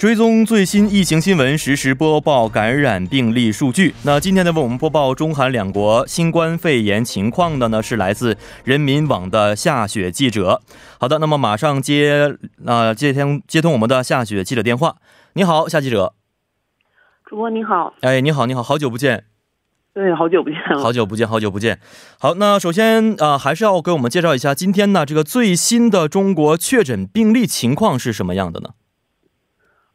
追踪最新疫情新闻实时播报感染病例数据。那今天的我们播报中韩两国新冠肺炎情况呢是来自人民网的夏雪记者。好的，那么马上接通我们的夏雪记者电话。你好，夏记者。主播您好。哎，你好你好，好久不见。 对，好久不见。好久不见，好久不见。好，那首先还是要给我们介绍一下今天的这个最新的中国确诊病例情况是什么样的呢？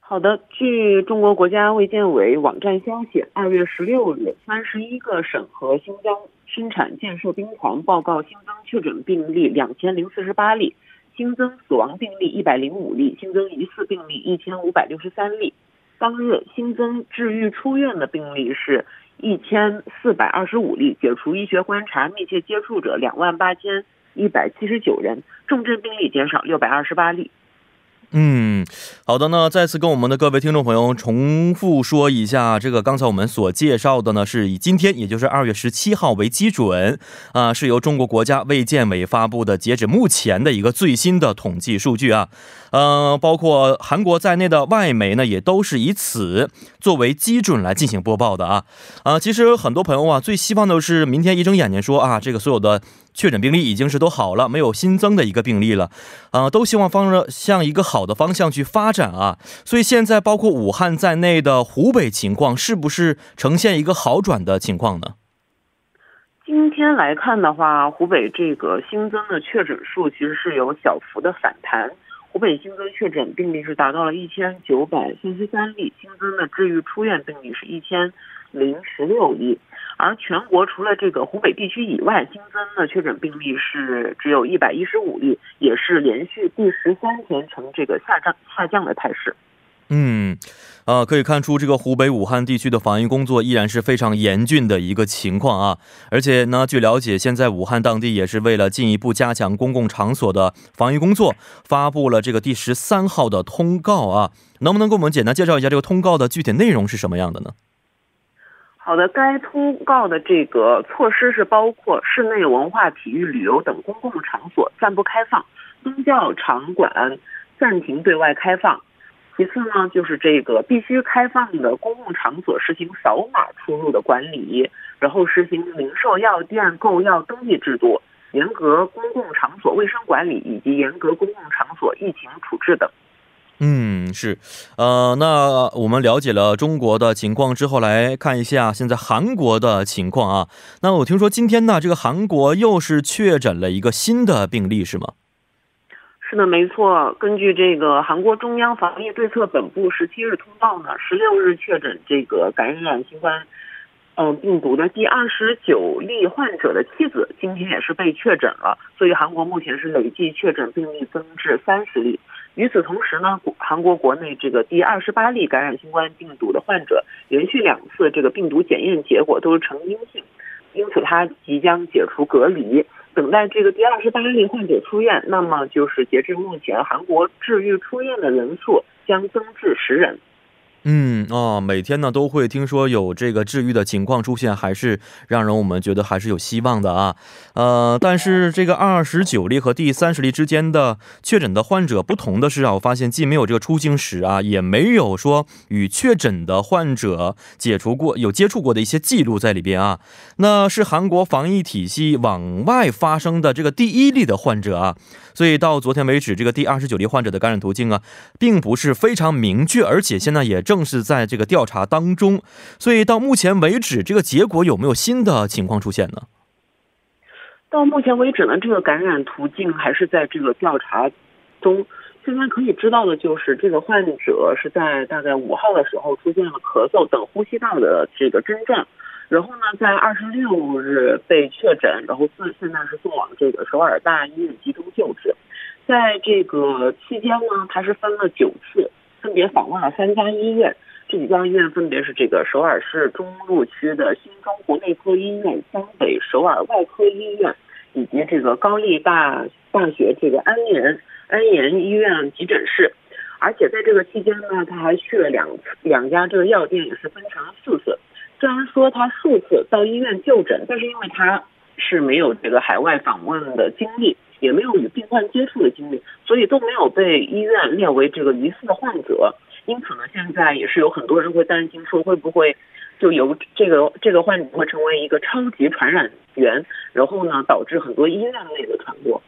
好的，据中国国家卫健委网站消息， 2月16日， 山石一个省和新疆生产建设兵团报告 新增确诊病例 2048例， 新增死亡病例 105例， 新增疑似病例 1563例。 当日新增治愈出院的病例是 1425例， 解除医学观察密切接触者 28,179人， 重症病例减少 628例。 好的呢，再次跟我们的各位听众朋友重复说一下，这个刚才我们所介绍的呢是以今天也就是 2月17号 为基准，是由中国国家卫健委发布的截止目前的一个最新的统计数据啊，包括韩国在内的外媒呢也都是以此作为基准来进行播报的啊。其实很多朋友啊最希望的是明天一睁眼睛说啊，这个所有的 确诊病例已经是都好了，没有新增的一个病例了，都希望向一个好的方向去发展啊。所以现在包括武汉在内的湖北情况是不是呈现一个好转的情况呢？今天来看的话，湖北这个新增的确诊数其实是有小幅的反弹， 湖北新增确诊病例是达到了109833例， 新增的治愈出院病例是 1016例， 而全国除了这个湖北地区以外， 新增的确诊病例是只有 115例， 也是连续第13天呈这个下降的态势。 可以看出这个湖北武汉地区的防疫工作依然是非常严峻的一个情况啊，而且呢据了解现在武汉当地也是为了进一步加强公共场所的防疫工作，发布了这个第13号的通告啊，能不能给我们简单介绍一下这个通告的具体内容是什么样的呢？ 好的，该通告的这个措施是包括室内文化、体育、旅游等公共场所暂不开放，宗教场馆暂停对外开放。 其次呢，就是这个必须开放的公共场所实行扫码出入的管理， 然后实行零售药店购药登记制度， 严格公共场所卫生管理， 以及严格公共场所疫情处置等。 是，那我们了解了中国的情况之后，来看一下现在韩国的情况啊。那我听说今天呢这个韩国又是确诊了一个新的病例是吗？ 是的，没错。根据这个韩国中央防疫对策本部 17日通报呢， 16日 确诊这个感染新冠病毒的第29例患者的妻子， 今天也是被确诊了， 所以韩国目前是累计确诊病例增至30例。 与此同时呢， 韩国国内这个第28例感染新冠病毒的患者 连续2次这个病毒检验结果都是呈阴性， 因此他即将解除隔离， 等待这个第28例患者出院。 那么就是截至目前， 韩国治愈出院的人数将增至10人。 每天呢都会听说有这个治愈的情况出现，还是让人我们觉得还是有希望的啊。但是这个 29例 和 第30例 之间的确诊的患者不同的是啊，我发现既没有这个出境史啊，也没有说与确诊的患者有接触过的一些记录在里边啊，那是韩国防疫体系往外发生的这个第1例的患者啊，所以到昨天为止，这个 第29例患者的感染途径啊并不是非常明确， 而且现在也正是在这个调查当中，所以到目前为止这个结果有没有新的情况出现呢？ 到目前为止呢，这个感染途径还是在这个调查中。 现在可以知道的就是这个患者是在大概 5号的时候 出现了咳嗽等呼吸道的这个症状， 然后呢在 26日 被确诊， 然后现在是送往这个首尔大医院集中救治。 在这个期间呢， 他是分了9次， 分别访问了3家医院， 这几家医院分别是这个首尔市中路区的新中国内科医院、 江北首尔外科医院， 以及这个高丽大学这个安仁医院急诊室。 而且在这个期间呢， 他还去了两家这个药店，也是分成4次。 虽然说他数次到医院就诊， 但是因为他是没有这个海外访问的经历， 也没有与病患接触的经历，所以都没有被医院列为这个疑似的患者。因此呢，现在也是有很多人会担心说，会不会就由这个患者会成为一个超级传染源，然后呢，导致很多医院内的传播。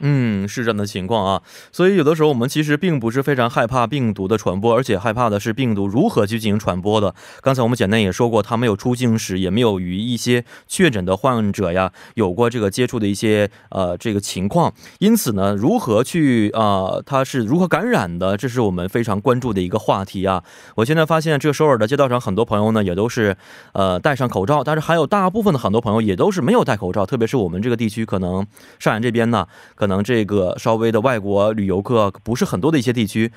嗯，是这样的情况啊，所以有的时候我们其实并不是非常害怕病毒的传播，而且害怕的是病毒如何去进行传播的。刚才我们简单也说过，它没有出境史，也没有与一些确诊的患者呀有过这个接触的一些情况，因此呢，如何去它是如何感染的，这是我们非常关注的一个话题啊。我现在发现这个首尔的街道上很多朋友呢也都是戴上口罩，但是还有大部分的很多朋友也都是没有戴口罩，特别是我们这个地区，可能上海这边呢，可能这个稍微的外国旅游客不是很多的一些地区，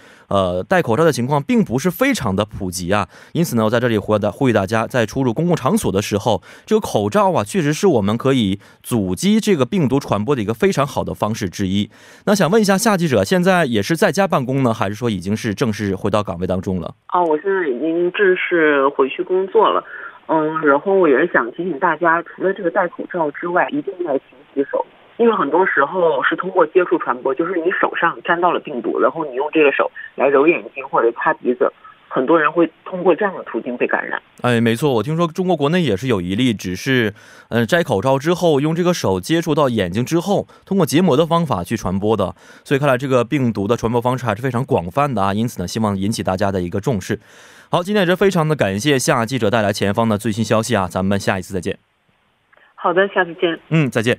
戴口罩的情况并不是非常的普及啊。因此呢，我在这里呼吁大家，在出入公共场所的时候，这个口罩啊，确实是我们可以阻击这个病毒传播的一个非常好的方式之一。那想问一下夏记者，现在也是在家办公呢，还是说已经是正式回到岗位当中了？我现在已经正式回去工作了。然后我也是想提醒大家，除了这个戴口罩之外，一定要勤洗手。因为很多时候是通过接触传播，就是你手上沾到了病毒，然后你用这个手来揉眼睛或者擦鼻子，很多人会通过这样的途径被感染。哎，没错，我听说中国国内也是有一例，只是摘口罩之后用这个手接触到眼睛之后，通过结膜的方法去传播的。所以看来这个病毒的传播方式还是非常广泛的啊，因此呢，希望引起大家的一个重视。好，今天也是非常的感谢夏记者带来前方的最新消息啊，咱们下一次再见。好的，下次见。再见。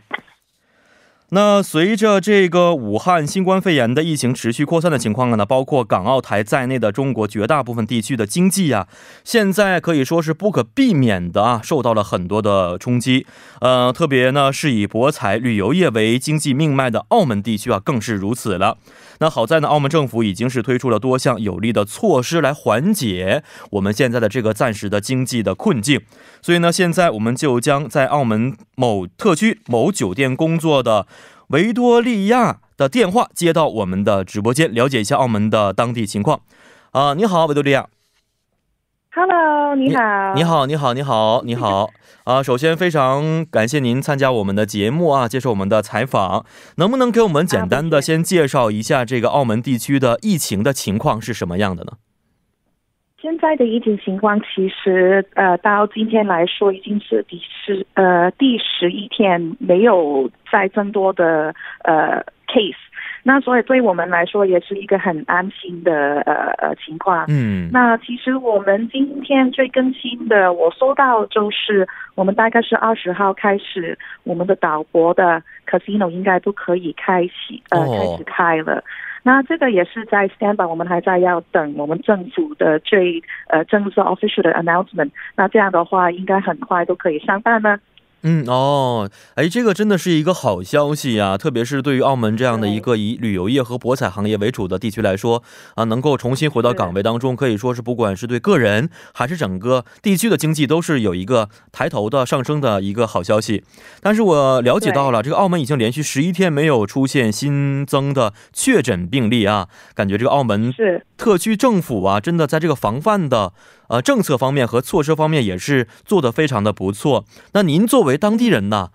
那随着这个武汉新冠肺炎的疫情持续扩散的情况呢，包括港澳台在内的中国绝大部分地区的经济啊，现在可以说是不可避免的啊，受到了很多的冲击。特别呢是以博彩旅游业为经济命脉的澳门地区啊，更是如此了。那好在呢，澳门政府已经是推出了多项有力的措施来缓解我们现在的这个暂时的经济的困境。所以呢，现在我们就将在澳门某特区某酒店工作的维多利亚的电话接到我们的直播间，了解一下澳门的当地情况。你好，维多利亚。Hello， 你好。你好。首先非常感谢您参加我们的节目啊，接受我们的采访。能不能给我们简单的先介绍一下这个澳门地区的疫情的情况是什么样的呢？现在的疫情情况其实到今天来说已经是第11天没有再增多的case， 那所以对我们来说也是一个很安心的情况。那其实我们今天最更新的我收到就是我们大概是20号开始，我们的岛国的 casino 应该都可以开始开了。那这个也是在 standby， 我们还在要等我们政府的最正式 official 的 announcement。那这样的话，应该很快都可以上班了。这个真的是一个好消息啊，特别是对于澳门这样的一个以旅游业和博彩行业为主的地区来说啊，能够重新回到岗位当中，可以说是不管是对个人还是整个地区的经济都是有一个抬头的上升的一个好消息。但是我了解到了，这个澳门已经连续11天没有出现新增的确诊病例啊，感觉这个澳门特区政府啊，真的在这个防范的政策方面和措施方面也是做得非常的不错。那您作为当地人呢，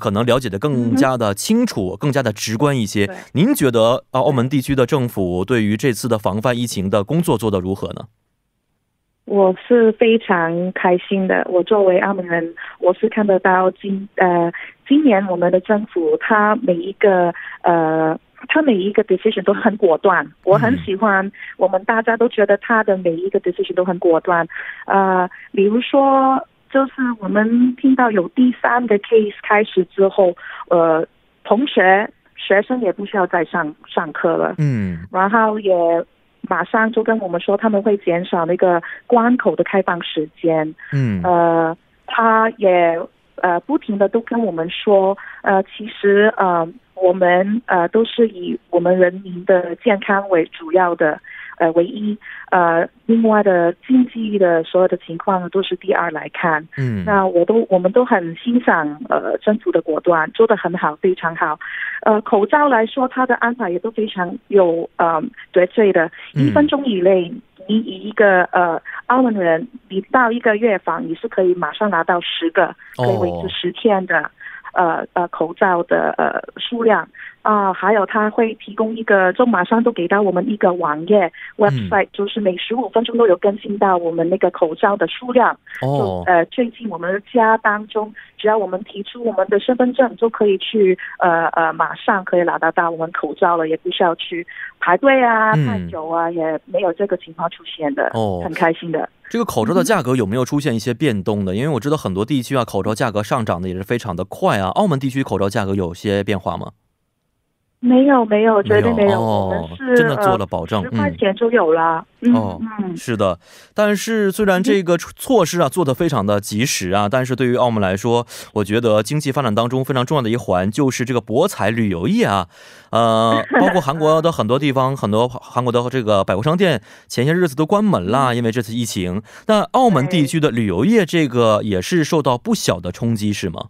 可能了解的更加的清楚，更加的直观一些。您觉得澳门地区的政府对于这次的防范疫情的工作做得如何呢？我是非常开心的，我作为澳门人，我是看得到今年我们的政府他每一个 decision 都很果断，我很喜欢。我们大家都觉得他的每一个 decision 都很果断。比如说，就是我们听到有第3个 case 开始之后，学生也不需要再上课了。然后也马上就跟我们说，他们会减少那个关口的开放时间。他也不停的都跟我们说，其实我们都是以我们人民的健康为主要的另外的经济的所有的情况都是第2来看。那我们都很欣赏政府的果断，做得很好，非常好。口罩来说，它的安排也都非常有绝对的，1分钟以内，你以一个澳门人，你到一个药房，你是可以马上拿到10个，可以维持10天的口罩的数量。还有它会提供一个就马上都给到我们一个网页 website， 就是每15分钟都有更新到我们那个口罩的数量。 最近我们家当中只要我们提出我们的身份证就可以去马上可以拿得到我们口罩了，也不需要去排队啊太久啊，也没有这个情况出现的， 这个口罩的价格有没有出现一些变动的？因为我知道很多地区啊口罩价格上涨的也是非常的快啊，澳门地区口罩价格有些变化吗？ 没有，真的没有，我们是，真的做了保障。10块钱就有了。是的，但是虽然这个措施啊做得非常的及时啊，但是对于澳门来说我觉得经济发展当中非常重要的一环就是这个博彩旅游业啊，包括韩国的很多地方，很多韩国的这个百货商店前些日子都关门啦，因为这次疫情，那澳门地区的旅游业这个也是受到不小的冲击是吗？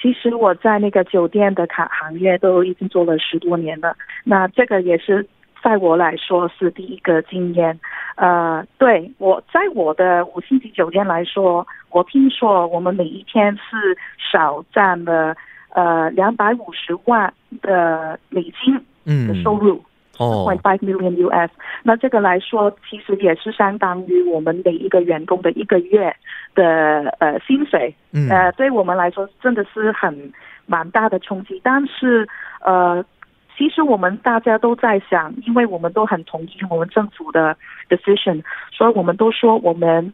其实我在那个酒店的行业都已经做了10多年了，那这个也是 在我来说是第一个经验。对，我在我的五星级酒店来说，我听说我们每一天是少赚了250万的美金的收入， 2.5 million US， 那这个来说其实也是相当于我们每一个员工的一个月的薪水，对我们来说真的是很蛮大的冲击。但是其实我们大家都在想，因为我们都很同意我们政府的 decision， 所以我们都说我们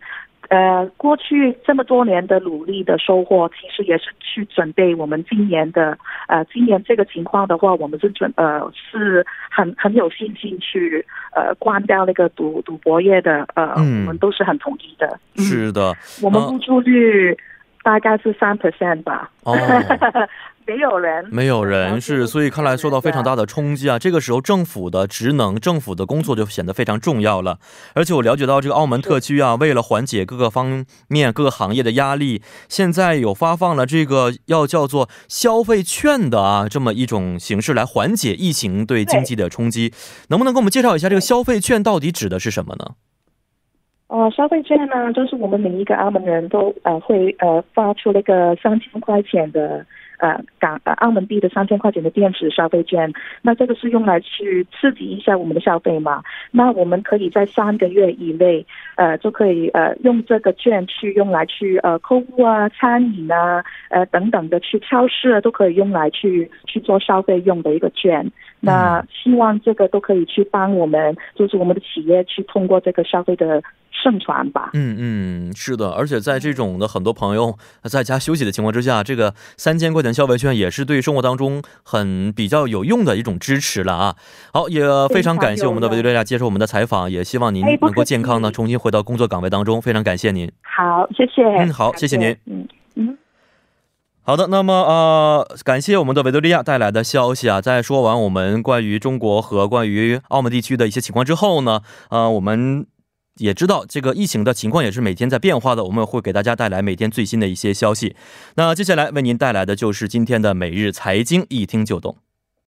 过去这么多年的努力的收获，其实也是去准备我们今年的今年这个情况的话，我们是很有信心去关掉那个赌博业的，我们都是很同意的。是的，我们入住率大概是3%吧。 没有人，没有人，是，所以看来受到非常大的冲击啊。这个时候政府的职能，政府的工作就显得非常重要了。而且我了解到这个澳门特区啊，为了缓解各个方面各个行业的压力，现在有发放了这个要叫做消费券的啊这么一种形式来缓解疫情对经济的冲击，能不能跟我们介绍一下这个消费券到底指的是什么呢？ 消费券呢，就是我们每一个澳门人都会发出那个3000块钱的澳门币的3000块钱的电子消费券， 那这个是用来去刺激一下我们的消费嘛。那我们可以在3个月以内就可以用这个券去用来去购物啊、餐饮啊等等的去超市啊都可以用来去做消费用的一个券。 那希望这个都可以去帮我们，就是我们的企业去通过这个消费的 盛传吧。是的，而且在这种的很多朋友在家休息的情况之下，这个3000块钱消费券也是对生活当中很比较有用的一种支持了啊。好，也非常感谢我们的维多利亚接受我们的采访，也希望您能够健康的重新回到工作岗位当中，非常感谢您。好，谢谢。好的， 那么感谢我们的维多利亚带来的消息啊，在说完我们关于中国和关于澳门地区的一些情况之后呢，我们也知道这个疫情的情况也是每天在变化的，我们会给大家带来每天最新的一些消息。那接下来为您带来的就是今天的每日财经一听就懂。